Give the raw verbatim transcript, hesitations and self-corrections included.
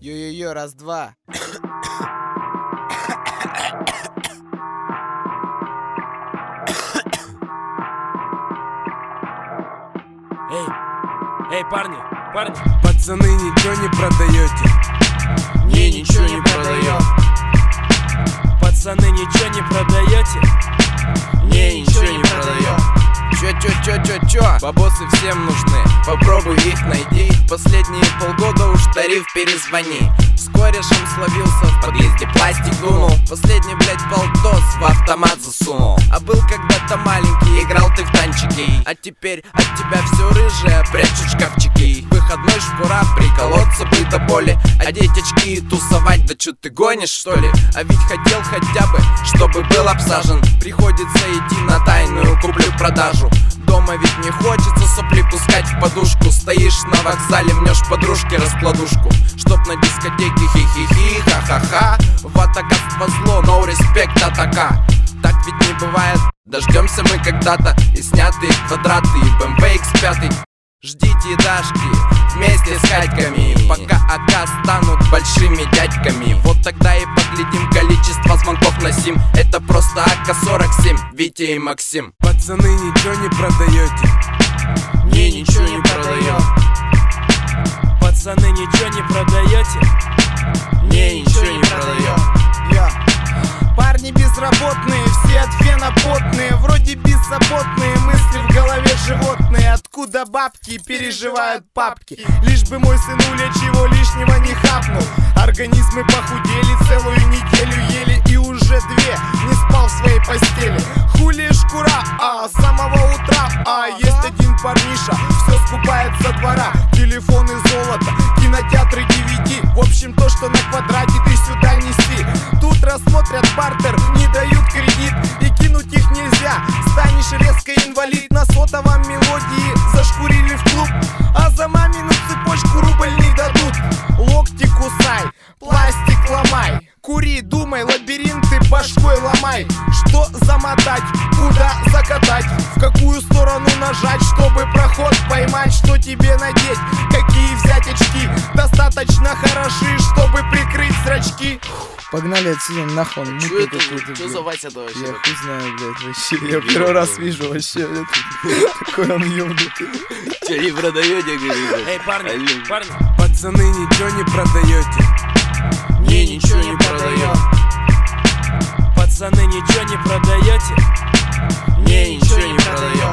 Йо-йо-йо, раз-два. Эй, эй, парни, парни. Пацаны, ничего не продаете. Не, ничего не продаем. Пацаны, ничего не продаете. Не, ничего не продаем. Чё, чё, чё, чё, чё? Бабосы всем нужны, попробуй их найди. Последние полгода уж тариф перезвони. Вскоре шум словился, в подъезде пластик дунул. Последний, блять, полтос в автомат засунул. А был когда-то маленький, играл ты в танчики. А теперь от тебя все рыжее прячут шкафчики. Выходной шкура, приколоться бы до боли. Одеть очки и тусовать, да чё ты гонишь, что ли? А ведь хотел хотя бы, чтобы был обсажен. Приходится идти на тайную куплю-продажу. Дома ведь не хочется сопли пускать в подушку. Стоишь на вокзале, мнешь подружке раскладушку, чтоб на дискотеке хи-хи-хи, ха-ха-ха. Ватакатство зло, но респект атака. Так ведь не бывает, дождемся мы когда-то. И снятые квадраты, и бэ эм вэ икс пять. Ждите дашки вместе с хатьками, пока АК станут большими дядьками. Вот тогда и поглядим количество звонков на СИМ. Это просто а ка сорок семь, Витя и Максим. Пацаны, ничего не продаете. Не, ничего не продаем. Пацаны, ничего не продаете. Не, ничего не продаем. Парни безработные, все от фена потные. Вроде беззаботные, мысли в голове животные. Откуда бабки, переживают папки. Лишь бы мой сынуля чего лишнего не хапнул. Организмы похудели, целую неделю ели и уже две не спал в своей постели. Хули шкура, а с самого утра. А есть один парниша, все скупает со двора. Телефоны золото, кинотеатры ди ви ди. В общем то, что на квадрате, ты сюда неси. Тут рассмотрят бартер, не дают кредит. И кинуть их нельзя, станешь резко инвалид. На сотовом мелодии зашкурили в клуб, а за мамину цепочку рубль не дадут. Локти кусай, пластик ломай, кури, думай, лабиринты башкой ломай. Что замотать, куда закатать, в какую сторону нажать, чтобы проход поймать. Что тебе надеть, какие взять очки, достаточно хороши, чтобы прикрыть зрачки. Погнали отсюда нахуй. Чё это? Чё за Вася это вообще? Я хуй знаю, блядь, вообще. Я первый раз вижу вообще, блядь. Такой он ёбнутый. Чё не продаёте, говорю? Эй, парни, парни. Пацаны, ничего не продаёте. Не, ничего не продаём. Пацаны, ничего не продаёте. Не, ничего не продаём.